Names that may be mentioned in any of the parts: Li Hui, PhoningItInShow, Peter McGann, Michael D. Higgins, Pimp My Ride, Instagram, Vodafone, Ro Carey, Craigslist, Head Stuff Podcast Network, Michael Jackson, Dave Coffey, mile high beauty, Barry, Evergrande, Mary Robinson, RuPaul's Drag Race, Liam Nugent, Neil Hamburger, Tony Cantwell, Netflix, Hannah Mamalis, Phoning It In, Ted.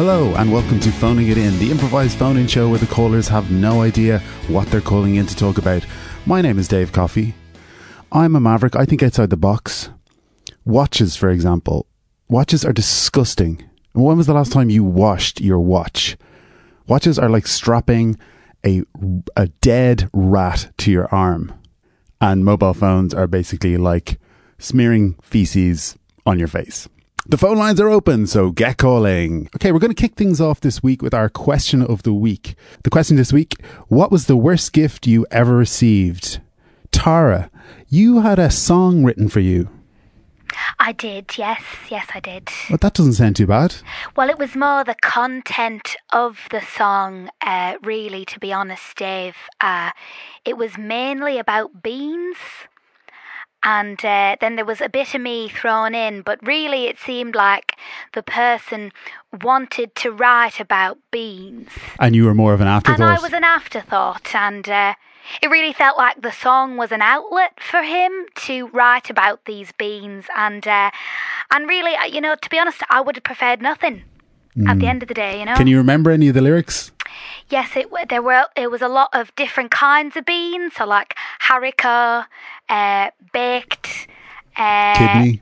Hello and welcome to Phoning It In, the improvised phone-in show where the callers have no idea what they're calling in to talk about. My name is Dave Coffey. I'm a maverick. I think outside the box. Watches, for example. Watches are disgusting. When was the last time you washed your watch? Watches are like strapping a dead rat to your arm. And mobile phones are basically like smearing feces on your face. The phone lines are open, so get calling. Okay, we're going to kick things off this week with our question of the week. The question this week, what was the worst gift you ever received? Tara, you had a song written for you. I did, yes I did. Well, that doesn't sound too bad. Well, it was more the content of the song, really, to be honest, Dave. It was mainly about beans, and then there was a bit of me thrown in, but really it seemed like the person wanted to write about beans. And you were more of an afterthought. And I was an afterthought, and it really felt like the song was an outlet for him to write about these beans. And really, you know, to be honest, I would have preferred nothing at the end of the day, you know. Can you remember any of the lyrics? Yes, there was a lot of different kinds of beans. So like haricot, baked, kidney,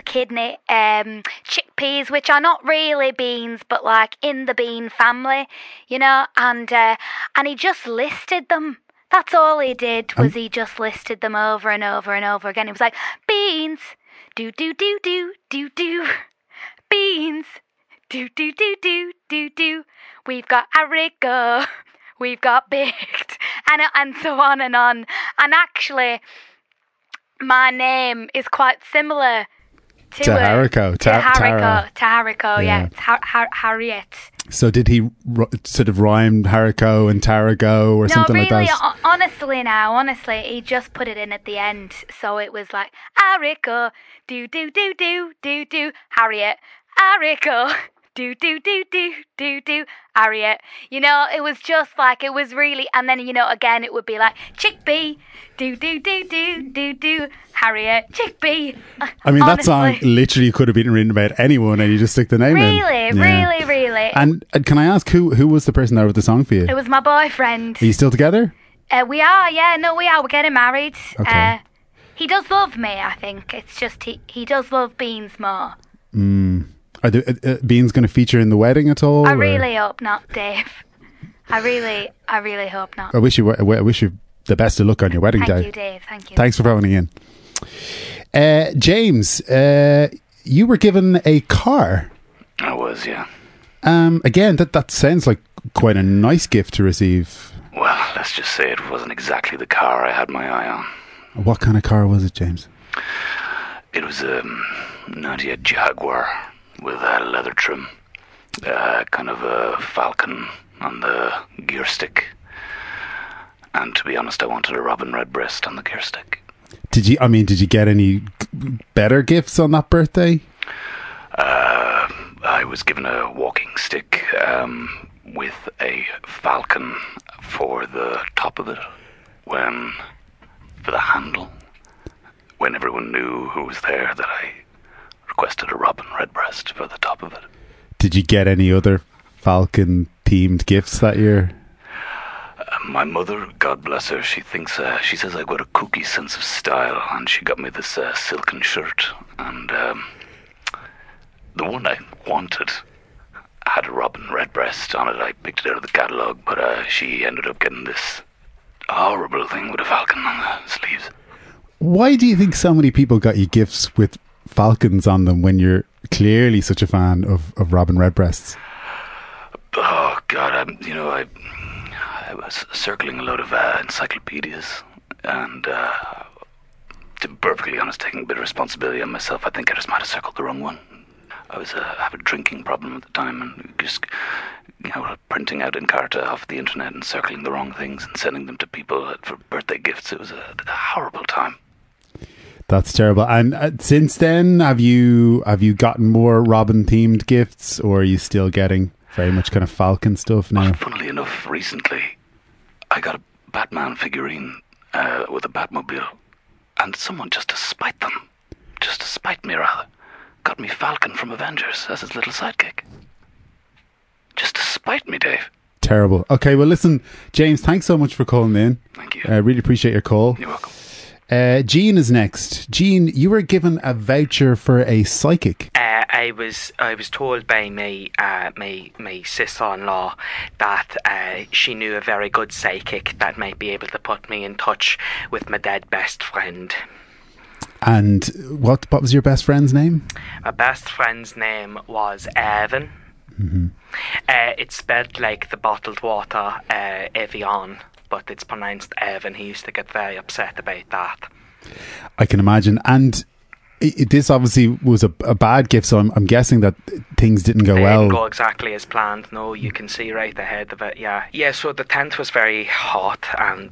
chickpeas, which are not really beans, but like in the bean family, you know. And he just listed them. That's all he did was he just listed them over and over and over again. He was like, beans, do, do, do, do, do, do, beans, do, do, do, do, do, do, we've got haricot, we've got baked, and so on and on. And actually, my name is quite similar to haricot. To haricot, yeah. Harriet. So did he sort of rhyme haricot and tarago or something really, like that? No, really, honestly, he just put it in at the end. So it was like, haricot, do-do-do-do-do-do, Harriet, haricot, do-do-do-do-do-do, Harriet. You know, it was just like, it was really, and then, you know, again, it would be like, chickpea, do-do-do-do-do-do, Harriet, chickpea. I mean, honestly, that song literally could have been written about anyone and you just stick the name in. Really. And can I ask, who was the person that wrote the song for you? It was my boyfriend. Are you still together? We are, yeah. No, we are. We're getting married. Okay. He does love me, I think. It's just he does love beans more. Are the beans going to feature in the wedding at all? I really hope not, Dave. I wish you the best of luck on your wedding day. Thank you, Dave. Thank you. Thanks for phoning in. James, you were given a car. I was, yeah. Again, that sounds like quite a nice gift to receive. Well, let's just say it wasn't exactly the car I had my eye on. What kind of car was it, James? It was a 98 Jaguar with a leather trim, kind of a falcon on the gear stick. And to be honest, I wanted a robin redbreast on the gear stick. Did you get any better gifts on that birthday? I was given a walking stick with a falcon for the top of it, for the handle. When everyone knew who was there, that I requested a robin redbreast for the top of it. Did you get any other falcon-themed gifts that year? My mother, God bless her, she says I've got a kooky sense of style, and she got me this silken shirt, and the one I wanted had a robin redbreast on it. I picked it out of the catalogue, but she ended up getting this horrible thing with a falcon on the sleeves. Why do you think so many people got you gifts with falcons on them when you're clearly such a fan of robin redbreasts? Oh, God, I was circling a load of encyclopedias and, to be perfectly honest, taking a bit of responsibility on myself, I think I just might have circled the wrong one. I was have a drinking problem at the time and just, you know, printing out Encarta off the internet and circling the wrong things and sending them to people for birthday gifts. It was a horrible time. That's terrible. And since then, have you gotten more robin-themed gifts or are you still getting very much kind of falcon stuff now? Well, funnily enough, recently I got a Batman figurine with a Batmobile, and someone, just to spite me rather, got me Falcon from Avengers as his little sidekick. Just to spite me, Dave. Terrible. Okay, well, listen, James, thanks so much for calling in. Thank you. I really appreciate your call. You're welcome. Jean is next. Jean, you were given a voucher for a psychic. I was told by my sister-in-law that she knew a very good psychic that might be able to put me in touch with my dead best friend. And what was your best friend's name? My best friend's name was Evan. Mm-hmm. It's spelled like the bottled water, Evian. But it's pronounced Evan. He used to get very upset about that. I can imagine. And this obviously was a bad gift, so I'm guessing that things didn't go well. It didn't go exactly as planned. No, you can see right ahead of it, yeah. Yeah, so the tent was very hot, and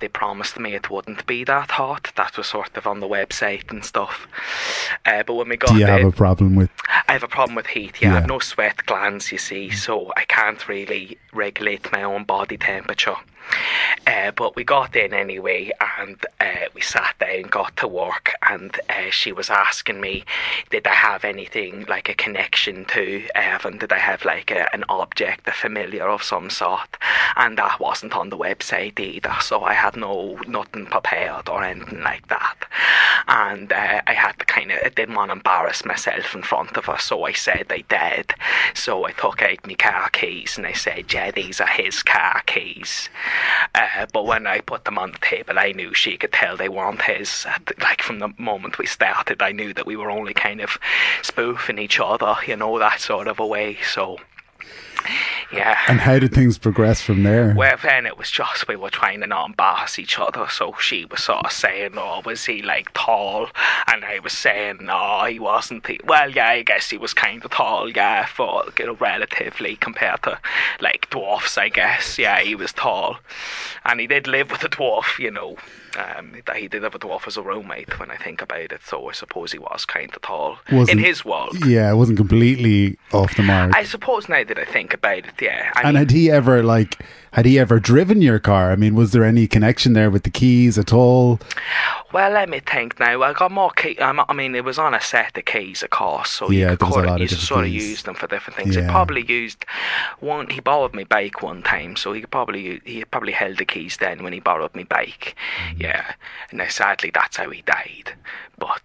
they promised me it wouldn't be that hot. That was sort of on the website and stuff. But when we got there... Do you have a problem with... I have a problem with heat, yeah. I have no sweat glands, you see, so I can't really regulate my own body temperature. But we got in anyway, and we sat down, got to work, and she was asking me, did I have anything like a connection to Evan? Did I have like an object, a familiar of some sort? And that wasn't on the website either, so I had nothing prepared or anything like that. And I didn't want to embarrass myself in front of her, so I said I did. So I took out my car keys and I said, yeah, these are his car keys. But when I put them on the table, I knew she could tell they weren't his. Like from the moment we started, I knew that we were only kind of spoofing each other, that sort of a way. So, yeah. And how did things progress from there? Well, then it was just we were trying to not embarrass each other. So she was sort of saying, oh, was he like tall? And I was saying, no, he wasn't. Well, yeah, I guess he was kind of tall, yeah, for relatively compared to like dwarfs, I guess. Yeah, he was tall. And he did live with a dwarf, he did have a dwarf as a roommate when I think about it, so I suppose he was kind of tall in his world. Yeah, it wasn't completely off the mark. I suppose now that I think about it, yeah. I mean, had he ever driven your car? I mean, was there any connection there with the keys at all? Well, let me think now. I got more keys. I mean, it was on a set of keys, of course, so you could sort of use them for different things. Yeah. He probably used one. He borrowed my bike one time, so he probably held the keys then when he borrowed my bike. Mm-hmm. Yeah, and now sadly that's how he died. But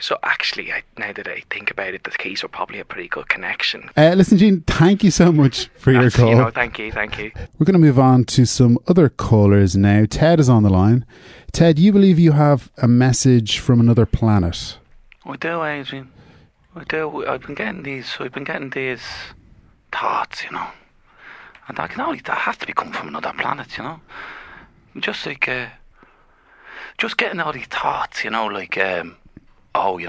so actually, now that I think about it, the keys were probably a pretty good connection. Listen, Jean, thank you so much for your call. Thank you. We're going to move on to some other callers now. Ted is on the line. Ted, you believe you have a message from another planet? I do, Adrian. I do. I've been getting these thoughts, and that has to be coming from another planet, Just like, just getting all these thoughts, like,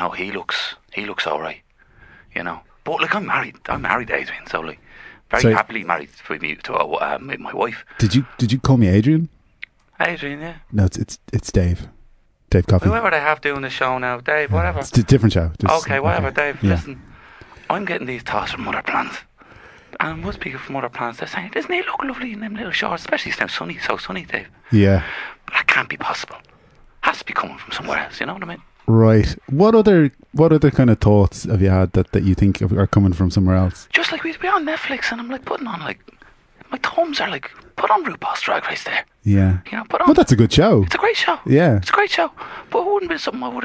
he looks all right, But, like, I'm married, Adrian, so, like, very happily married to my wife. Did you call me Adrian? Adrian, yeah. No, it's Dave. Dave Coffey. Whoever they have doing the show now, Dave, whatever. It's a different show. Okay, Dave, yeah. Listen, I'm getting these thoughts from other planets. And most people from other planets, they're saying, doesn't he look lovely in them little shorts? Especially it's now sunny, so sunny, Dave. Yeah. But that can't be possible. Has to be coming from somewhere else, you know what I mean? Right. What other kind of thoughts have you had that you think are coming from somewhere else? Just like we're on Netflix and I'm like putting on like, my thumbs are like, put on RuPaul's Drag Race there. Yeah. Put on. Well, that's a good show. It's a great show. Yeah. It's a great show. But it wouldn't be something I would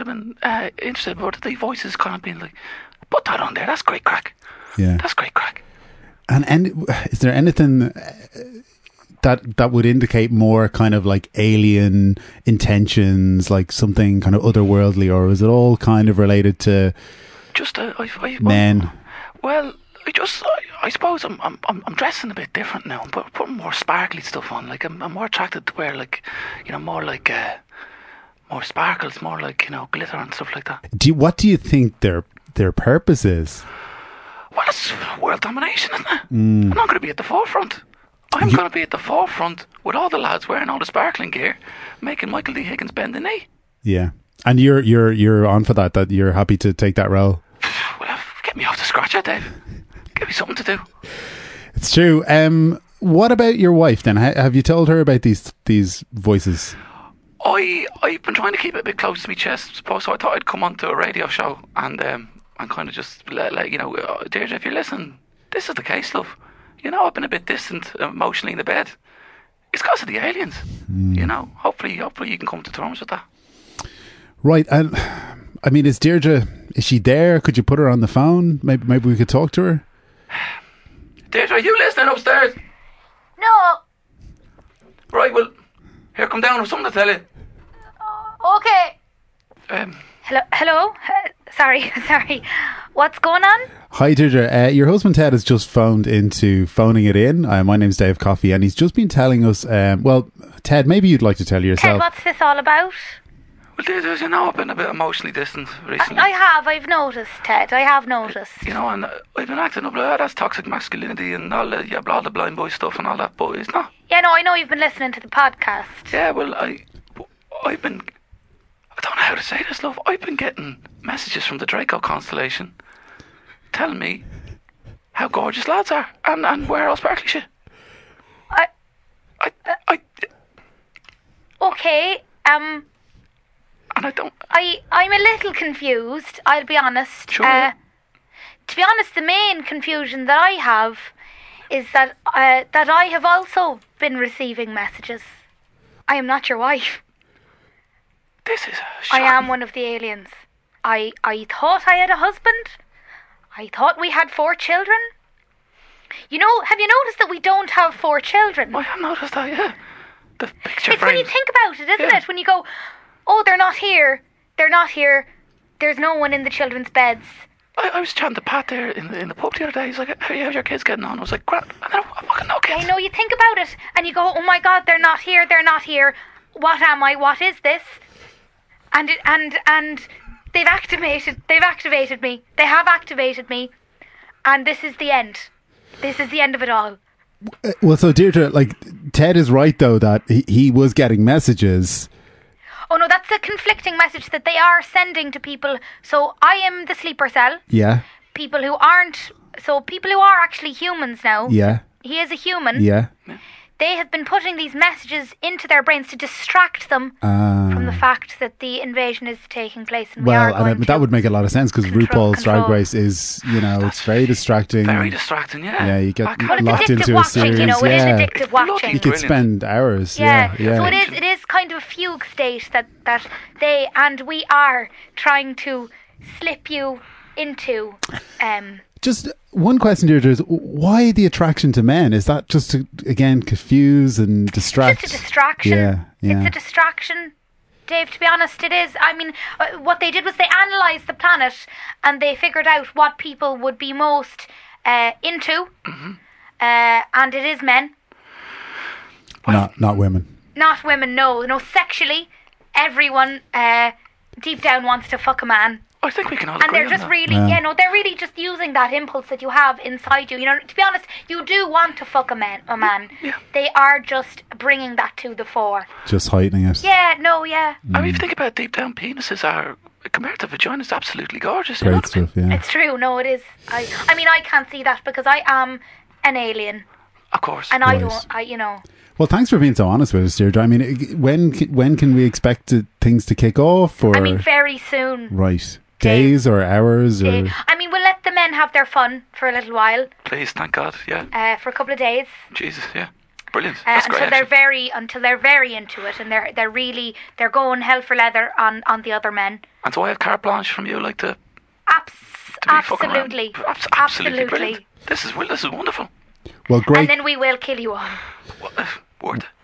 have been interested in, but the voices kind of being like, put that on there, that's great crack. Yeah. That's great crack. And is there anything that would indicate more kind of like alien intentions, like something kind of otherworldly, or is it all kind of related to just men? Well, I suppose I'm dressing a bit different now. I'm putting more sparkly stuff on. Like I'm more attracted to wear like more like more sparkles, more like glitter and stuff like that. What do you think their purpose is? Well, it's world domination, isn't it? Mm. I'm not going to be at the forefront. I'm going to be at the forefront with all the lads wearing all the sparkling gear, making Michael D. Higgins bend the knee. Yeah, and you're on for that. That you're happy to take that role. Well, get me off the scratcher, Dave. Give me something to do. It's true. What about your wife then? Have you told her about these voices? I've been trying to keep it a bit close to my chest, so I thought I'd come onto a radio show and kind of just let, Deirdre, if you listen, This is the case, love. You know, I've been a bit distant emotionally in the bed. It's because of the aliens. Mm. You know, hopefully you can come to terms with that. Right. And I mean, is Deirdre, is she there? Could you put her on the phone? Maybe we could talk to her. Deirdre, are you listening upstairs? No. Right, well, here, come down. I've something to tell you. Okay. Hello? Sorry. What's going on? Hi, Deirdre. Your husband Ted has just phoned into Phoning It In. My name's Dave Coffey, and he's just been telling us, well, Ted, maybe you'd like to tell yourself. Ted, what's this all about? Well, Deirdre, as you know, I've been a bit emotionally distant recently. I've noticed, Ted. I have noticed. You know, and I've been acting up like, that's toxic masculinity and all the blind boy stuff and all that, but it's not. Yeah, no, I know you've been listening to the podcast. Yeah, well, I've been... I don't know how to say this, love. I've been getting messages from the Draco constellation telling me how gorgeous lads are and where all sparkly shit. Okay, And I don't... I'm a little confused, I'll be honest. Sure. To be honest, the main confusion that I have is that I have also been receiving messages. I am not your wife. This is a shame. I am one of the aliens. I thought I had a husband. I thought we had 4 children. You know, have you noticed that we don't have 4 children? I have noticed that, yeah. The picture it's frames. When you think about it, isn't it? When you go, oh, they're not here. There's no one in the children's beds. I was chatting to Pat there in the pub the other day. He's like, how's your kids getting on? I was like, grand. And then I fucking no kids. I know, you think about it and you go, oh my God, they're not here. What am I? What is this? And they've activated me. They have activated me, and this is the end. This is the end of it all. Well, so Deirdre, like Ted is right though that he was getting messages. Oh no, that's a conflicting message that they are sending to people. So I am the sleeper cell. Yeah. People who aren't. So people who are actually humans now. Yeah. He is a human. Yeah. They have been putting these messages into their brains to distract them from the fact that the invasion is taking place. And well, that would make a lot of sense because RuPaul's Drag Race is, you know, that's it's very distracting. Very distracting, yeah. Yeah, you get locked into a series. You know, yeah. It is addictive watching. You could spend hours. Yeah. So it is kind of a fugue state that they and we are trying to slip you into. Just one question, Deirdre, is why the attraction to men? Is that just to, again, confuse and distract? It's just a distraction. Yeah. It's a distraction, Dave, to be honest, it is. I mean, what they did was they analysed the planet and they figured out what people would be most into, mm-hmm. And it is men. Not women. Not women, no. No, sexually, everyone deep down wants to fuck a man. I think we can all agree on that. And they're just really, they're really just using that impulse that you have inside you. You know, to be honest, you do want to fuck a man. Yeah. They are just bringing that to the fore. Just heightening it. Yeah, no, yeah. Mm. I mean, if you think about it, deep down, penises are, compared to vaginas, absolutely gorgeous. Great stuff, yeah. It's true, no, it is. I mean, I can't see that because I am an alien. Of course. And right. I don't. Well, thanks for being so honest with us, Deirdre. I mean, when can we expect things to kick off? Or I mean, very soon. Right. Days or hours or... I mean, we'll let the men have their fun for a little while. Please, thank God, yeah. For a couple of days. Jesus, yeah. Brilliant. That's great, until they're very into it and they're really going hell for leather on the other men. And so I have carte blanche from you, like to... Absolutely. Absolutely brilliant. This is wonderful. Well, great. And then we will kill you all.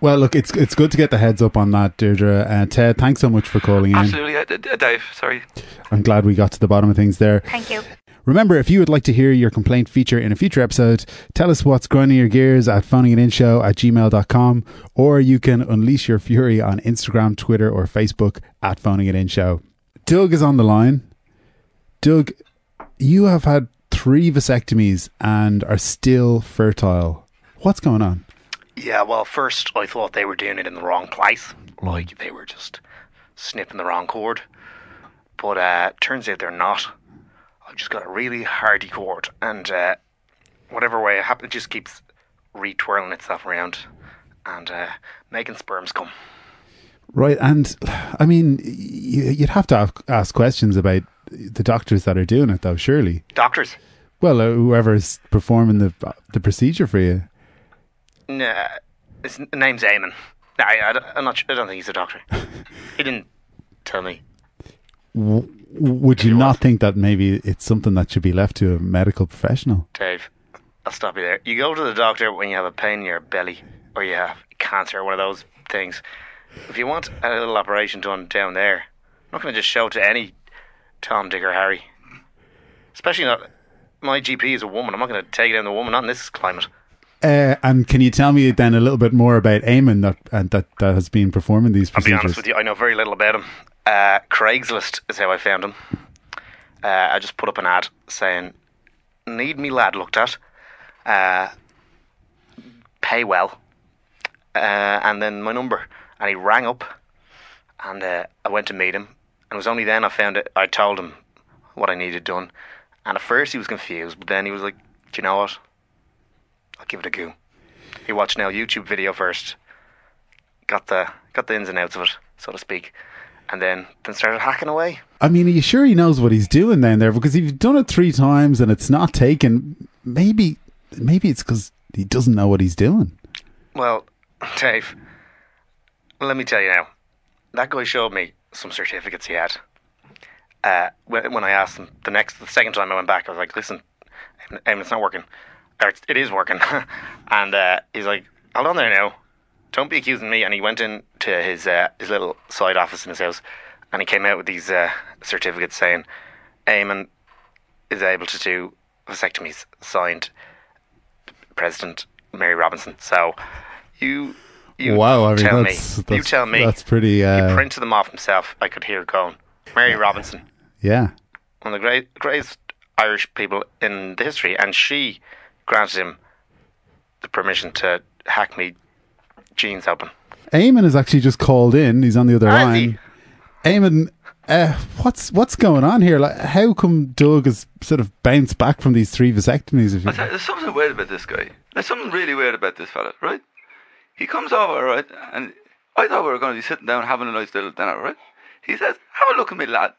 Well, look, it's good to get the heads up on that, Deirdre. Ted, thanks so much for calling in. Absolutely. Dave, sorry. I'm glad we got to the bottom of things there. Thank you. Remember, if you would like to hear your complaint feature in a future episode, tell us what's grinding your gears at phoningitinshow@gmail.com, or you can unleash your fury on Instagram, Twitter, or Facebook at phoningitinshow. Doug is on the line. Doug, you have had 3 vasectomies and are still fertile. What's going on? Yeah, well, first I thought they were doing it in the wrong place. Like, they were just snipping the wrong cord. But turns out they're not. I've just got a really hardy cord. And whatever way it happens, it just keeps re-twirling itself around and making sperms come. Right, and, I mean, you'd have to ask questions about the doctors that are doing it, though, surely. Doctors? Well, whoever's performing the procedure for you. Nah, his name's Eamon. I don't think he's a doctor. He didn't tell me. Would you not think that maybe it's something that should be left to a medical professional? Dave, I'll stop you there. You go to the doctor when you have a pain in your belly or you have cancer or one of those things. If you want a little operation done down there, I'm not going to just show it to any Tom, Dick or Harry. Especially not... My GP is a woman. I'm not going to take it down the woman, not in this climate. And can you tell me then a little bit more about Eamon that has been performing these procedures? I'll be honest with you, I know very little about him. Craigslist is how I found him. I just put up an ad saying, need me lad looked at, pay well, and then my number. And he rang up, and I went to meet him. And it was only then I found it. I told him what I needed done. And at first he was confused, but then he was like, do you know what? I'll give it a go. He watched now YouTube video first, got the ins and outs of it, so to speak, and then started hacking away. I mean, are you sure he knows what he's doing down there? Because if you've done it 3 times and it's not taken, maybe it's because he doesn't know what he's doing. Well, Dave, let me tell you now, that guy showed me some certificates he had. When I asked him the second time I went back, I was like, listen, it's not working. Or it is working. And he's like, hold on there now. Don't be accusing me. And he went in to his little side office in his house and he came out with these certificates saying, Eamon is able to do vasectomies, signed President Mary Robinson. So you wow, I mean, tell me. You tell me. That's pretty... He printed them off himself. I could hear it going. Mary Robinson. Yeah. One of the greatest Irish people in the history. And she granted him the permission to hack me jeans open. Eamon is actually just called in. He's on the other line. Eamon, what's going on here? Like, how come Doug has sort of bounced back from these 3 vasectomies? There's something weird about this guy. There's something really weird about this fella, right? He comes over, right? And I thought we were going to be sitting down having a nice little dinner, right? He says, have a look at me, lad.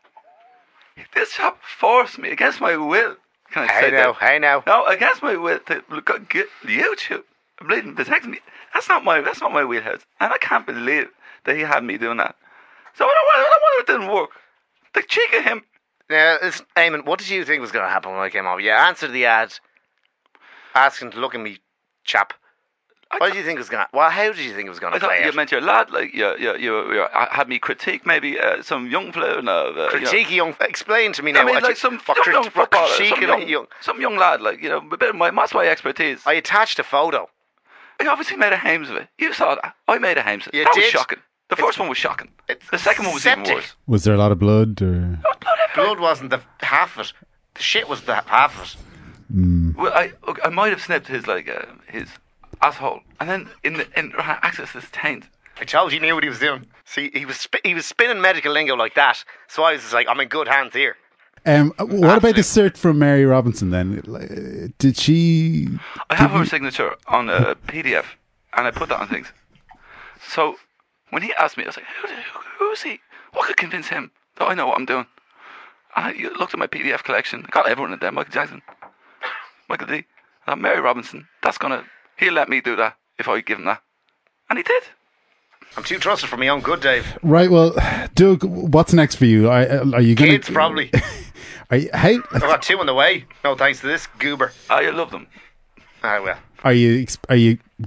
This chap forced me against my will. Can I say that? I know. No, against my will to get YouTube. Bleeding vasectomy. That's not my wheelhouse. And I can't believe that he had me doing that. So I don't wonder if it didn't work. The cheek of him. Now, Eamon, what did you think was going to happen when I came over? You answered the ad, asking to look at me, chap. What did you think was going to... Well, how did you think it was going to play out? You meant your lad, like, you had me critique, maybe, some young player. Critique a young... Explain to me now. I mean, like, some young footballer. Some young lad, like, you know, a bit of my expertise. I attached a photo. I obviously made a hames of it. You saw that. I made a hames of it. You that did? Was shocking. The first one was shocking. The second one was septic. Even worse. Was there a lot of blood, or...? Oh, blood wasn't the half of it. The shit was the half of it. Mm. Well, I might have snipped his, like, his... asshole, and then in access this taint. I told you he knew what he was doing. See, he was spinning medical lingo like that, so I was just like, I'm in good hands here. What about the cert from Mary Robinson then? Did she? I have her signature on a PDF, and I put that on things. So when he asked me, I was like, who's he? What could convince him that I know what I'm doing? And I looked at my PDF collection. I got everyone in there: Michael Jackson, Michael D., and Mary Robinson. That's gonna. He'll let me do that if I give him that. And he did. I'm too trusted for my own good, Dave. Right, well, Doug, what's next for you? Are you going to... Kids, probably. I've got 2 on the way. No thanks to this goober. I love them. I will. Are you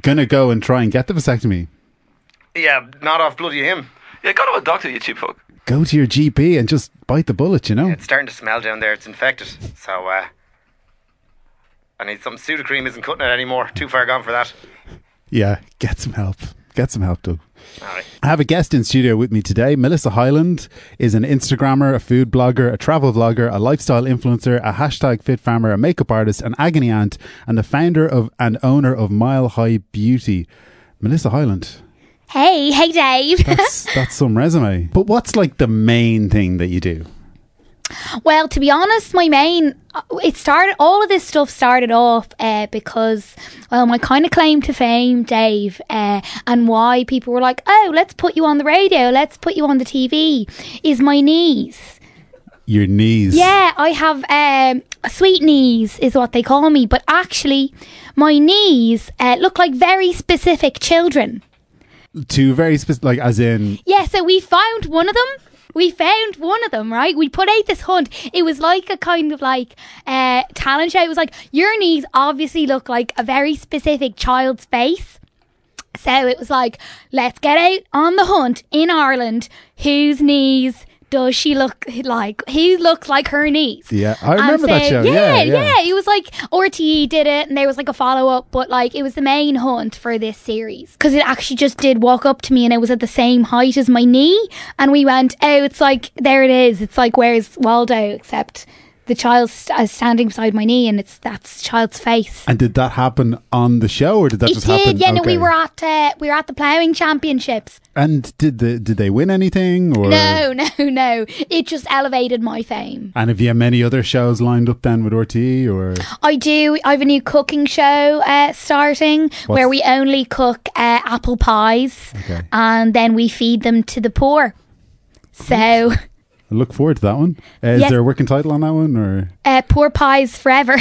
going to go and try and get the vasectomy? Yeah, not off bloody him. Yeah, go to a doctor, you cheap fuck. Go to your GP and just bite the bullet, you know? Yeah, it's starting to smell down there. It's infected. So, I need some pseudocream isn't cutting it anymore. Too far gone for that. Yeah, get some help. Get some help, Doug. All right. I have a guest in studio with me today. Melissa Hyland is an Instagrammer, a food blogger, a travel vlogger, a lifestyle influencer, a #FitFarmer, a makeup artist, an agony aunt, and the founder of and owner of Mile High Beauty. Melissa Hyland. Hey Dave. That's some resume. But what's like the main thing that you do? Well, to be honest, all of this stuff started off because, well, my kind of claim to fame, Dave, and why people were like, oh, let's put you on the radio, let's put you on the TV, is my knees. Your knees. Yeah, I have sweet knees is what they call me. But actually, my knees look like very specific children. Two very specific, like as in... Yeah, so we found one of them. Right? We put out this hunt. It was like a kind of like talent show. It was like, your knees obviously look like a very specific child's face. So it was like, let's get out on the hunt in Ireland. Whose knees does she look like? Who looks like her knees? Yeah, I remember that show. Yeah. It was like RTE did it and there was like a follow-up, but like it was the main hunt for this series because it actually just did walk up to me and it was at the same height as my knee and we went, oh, it's like, there it is. It's like, where's Waldo? Except the child is standing beside my knee and that's the child's face. And did that happen on the show or did that just happen? Yeah, okay. No, we were at the ploughing championships. And did they win anything? Or? No. It just elevated my fame. And have you had many other shows lined up then with RTE? Or? I do. I have a new cooking show starting where we only cook apple pies and then we feed them to the poor. So... I look forward to that one. Is there a working title on that one? Or Poor Pies Forever.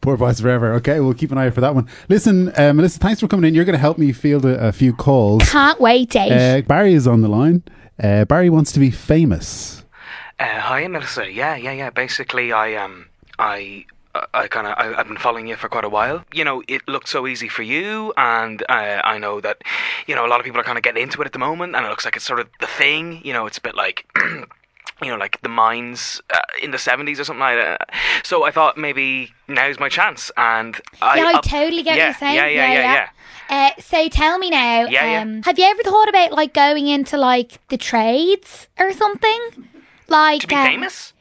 Poor Pies Forever. Okay, we'll keep an eye out for that one. Listen, Melissa, thanks for coming in. You're going to help me field a few calls. Can't wait, Dave. Barry is on the line. Barry wants to be famous. Hi, Melissa. Yeah. Basically, I've been following you for quite a while. You know, it looked so easy for you, and I know that, you know, a lot of people are kind of getting into it at the moment, and it looks like it's sort of the thing. You know, it's a bit like... you know, like the mines in the 70s or something like that. So I thought maybe now's my chance. And I totally get what you're saying. Yeah. So tell me now, have you ever thought about like going into like the trades or something? Like, to be famous?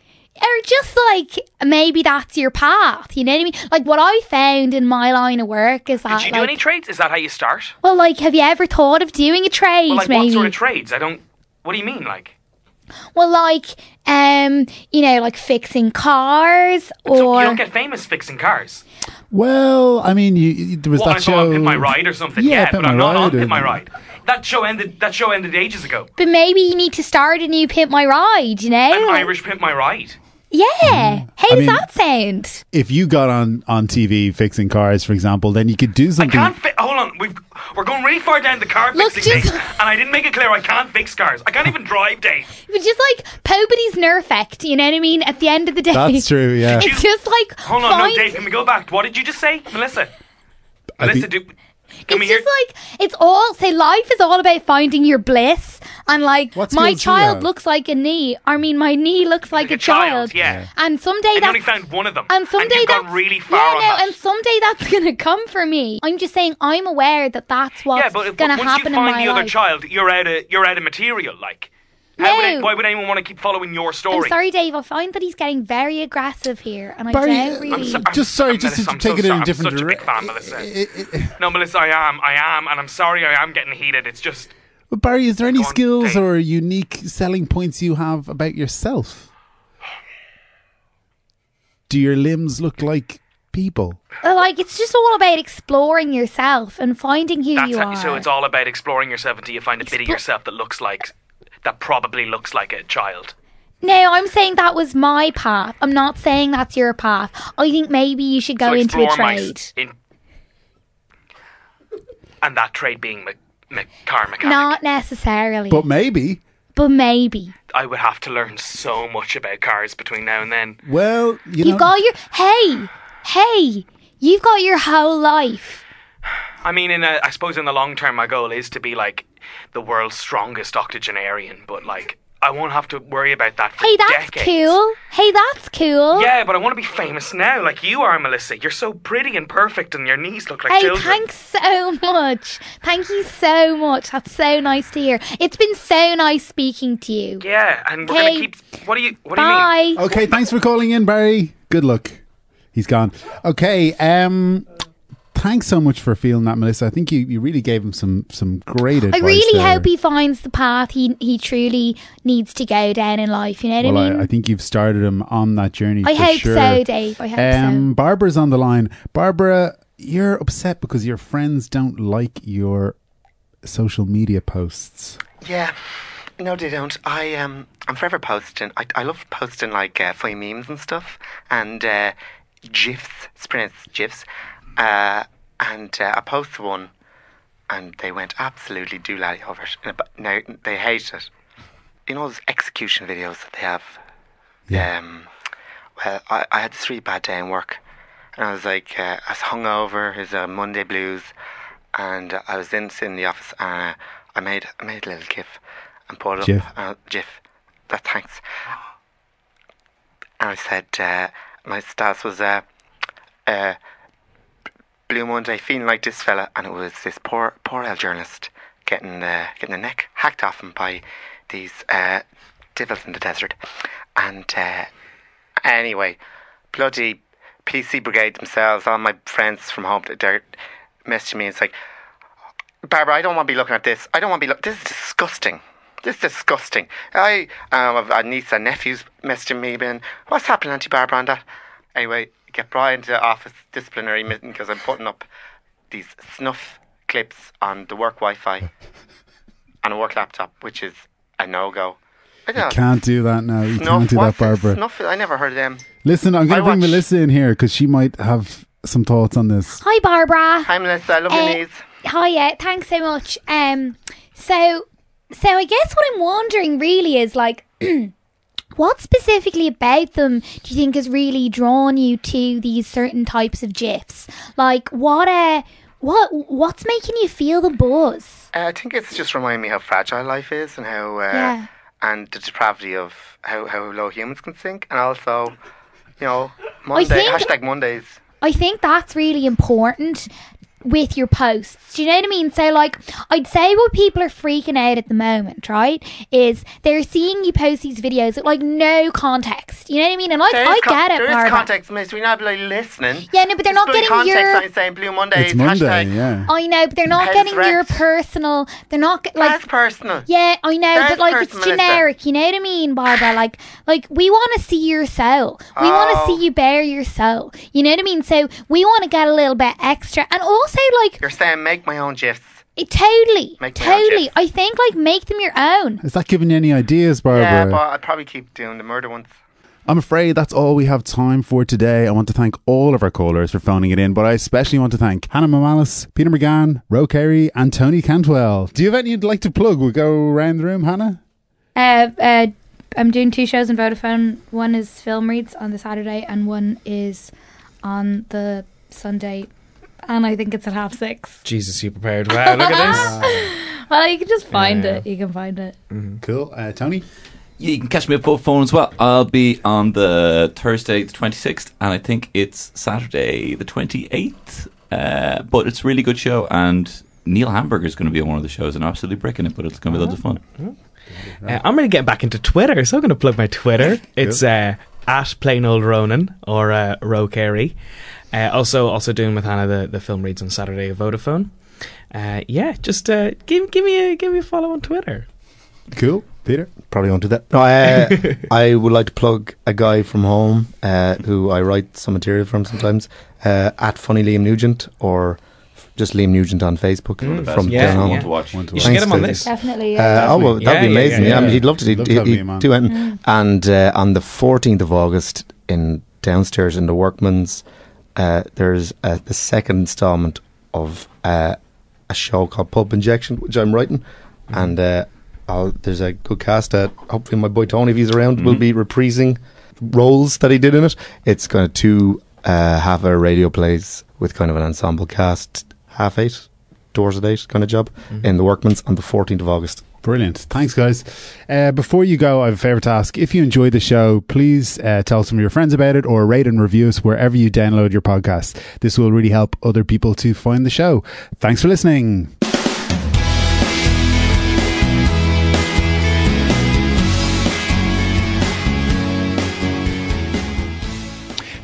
Or just like maybe that's your path, you know what I mean? Like what I found in my line of work is that... Did you do any trades? Is that how you start? Well, like have you ever thought of doing a trade? Well, like maybe? What sort of trades? What do you mean, like? Well, like, you know, like fixing cars or... So you don't get famous fixing cars? Well, I mean, there was that show... Pimp My Ride or something, but I'm not on Pimp My Ride. That show ended ages ago. But maybe you need to start a new Pimp My Ride, you know? An Irish Pimp My Ride. Yeah. How does that sound? If you got on TV fixing cars, for example, then you could do something... Hold on, we're going really far down the car fixing thing, and I didn't make it clear I can't fix cars. I can't even drive, Dave. It's just like Poverty's Nerfect, you know what I mean? At the end of the day. That's true, yeah. It's just like... Hold on, no, Dave, can we go back? What did you just say, Melissa? It's just like, it's all, say life is all about finding your bliss and like, my child looks like a knee. I mean, my knee looks like a child. Yeah. And someday that... I only found one of them. And someday that's really far on that. And someday that's going to come for me. I'm just saying, I'm aware that that's what's going to happen in my life. Once you find the other child, you're out of material, like. Why would anyone want to keep following your story? I'm sorry, Dave. I find that he's getting very aggressive here, and Barry, I don't really. I'm such a big fan, Melissa. No, Melissa, I am, and I'm sorry, I am getting heated. It's just. But Barry, is there any skills or unique selling points you have about yourself? Do your limbs look like people? Like, it's just all about exploring yourself and finding who you are. So it's all about exploring yourself until you find a bit of yourself that looks like. That probably looks like a child. No, I'm saying that was my path. I'm not saying that's your path. I think maybe you should go into a trade. And that trade being car mechanic. Not necessarily. But maybe. I would have to learn so much about cars between now and then. Well, you've got your... Hey! You've got your whole life. I mean, I suppose in the long term, my goal is to be like the world's strongest octogenarian, but like I won't have to worry about that for decades. Hey, that's cool. Yeah, but I want to be famous now, like you are, Melissa. You're so pretty and perfect, and your knees look like children. Hey, thanks so much. Thank you so much. That's so nice to hear. It's been so nice speaking to you. Yeah, and we're gonna keep. What do you mean? Bye. Okay, thanks for calling in, Barry. Good luck. He's gone. Okay. Thanks so much for feeling that, Melissa. I think you really gave him some great advice. I really hope he finds the path he truly needs to go down in life. You know what I mean? I think you've started him on that journey. I hope so, Dave. I hope so. Barbara's on the line. Barbara, you're upset because your friends don't like your social media posts. Yeah. No, they don't. I'm forever posting. I love posting like funny memes and stuff, and gifs. It's pronounced gifs. And I posted one, and they went absolutely doolally over it. Now they hate it. In all those execution videos that they have. Yeah. Well, I had this really bad day in work, and I was like, I was hungover. It was a Monday blues, and I was in the office, and I made a little gif and put it Jeff. Up. Gif. That thanks. And I said, my status was Blue Monday, feeling like this fella, and it was this poor old journalist getting the neck hacked off him by these devils in the desert, and anyway, bloody PC Brigade themselves, all my friends from home, they're messaging me. It's like, Barbara, I don't want to be looking at this. I don't want to be looking. This is disgusting. I have a niece and nephews messaging me, being, what's happening, Auntie Barbara, on that? Anyway. Get Brian into the office disciplinary meeting because I'm putting up these snuff clips on the work Wi-Fi on a work laptop, which is a no-go. You can't do that now. You can't do that, Barbara. Snuff, I never heard of them. Listen, I'm going to bring Melissa in here because she might have some thoughts on this. Hi, Barbara. Hi, Melissa. I love your knees. Hi, yeah. Thanks so much. So I guess what I'm wondering really is like... What specifically about them do you think has really drawn you to these certain types of gifs? Like, what's making you feel the buzz? I think it's just reminding me how fragile life is and how and the depravity of how low humans can sink, and also, you know, Monday, hashtag Mondays. I think that's really important with your posts. Do you know what I mean? So like, I'd say what people are freaking out at the moment, right, is they're seeing you post these videos with like no context. You know what I mean? And like, I get it, Barbara. There is context, miss. We're not really listening. Yeah, no, but they're not getting context, your... I'm saying Blue Monday. It's Monday, hashtag. Yeah. I know, but they're not getting your personal... They're not... like, that's personal. Yeah, I know, that's but like, it's generic. Listen. You know what I mean, Barbara? Like we want to see your soul. We want to see you bare your soul. You know what I mean? So we want to get a little bit extra. And also, like, you're saying, make my own gifs. Totally. I think like make them your own. Is that giving you any ideas, Barbara? Yeah, but I'd probably keep doing the murder ones. I'm afraid that's all we have time for today. I want to thank all of our callers for phoning it in, but I especially want to thank Hannah Mamalis, Peter McGann, Ro Carey, and Tony Cantwell. Do you have any you'd like to plug? We'll go around the room, Hannah. I'm doing 2 shows in Vodafone. One is Film Reads on the Saturday, and one is on the Sunday. And I think it's at 6:30. Jesus, you prepared. Wow, look at this. Well, you can just find it. You can find it. Mm-hmm. Cool. Tony? Yeah, you can catch me at both phones as well. I'll be on the Thursday the 26th, and I think it's Saturday the 28th. But it's a really good show, and Neil Hamburger is going to be on one of the shows, and I'm absolutely bricking it, but it's going to be loads of fun. Mm-hmm. I'm really getting back into Twitter, so I'm going to plug my Twitter. It's at Plain Old Ronan, or Ro Carey. Also doing with Hannah the Film Reads on Saturday at Vodafone. Give me a follow on Twitter. Cool. Peter? Probably won't do that. No, I would like to plug a guy from home who I write some material from sometimes, at Funny Liam Nugent, or just Liam Nugent on Facebook. From down home. One to watch. You should get him on this. Definitely. That'd be amazing. Yeah. I mean, he'd love to do it. And on the 14th of August, downstairs in the Workman's, there's the second installment of a show called Pulp Injection, which I'm writing, and there's a good cast. Hopefully my boy Tony, if he's around, will be reprising roles that he did in it. It's kind of 2 half-hour radio plays with kind of an ensemble cast, 8:30, 8:00 kind of job, in the Workman's on the 14th of August. Brilliant. Thanks, guys. Before you go, I have a favour to ask. If you enjoy the show, please tell some of your friends about it, or rate and review us wherever you download your podcasts. This will really help other people to find the show. Thanks for listening.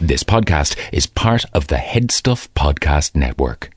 This podcast is part of the Head Stuff Podcast Network.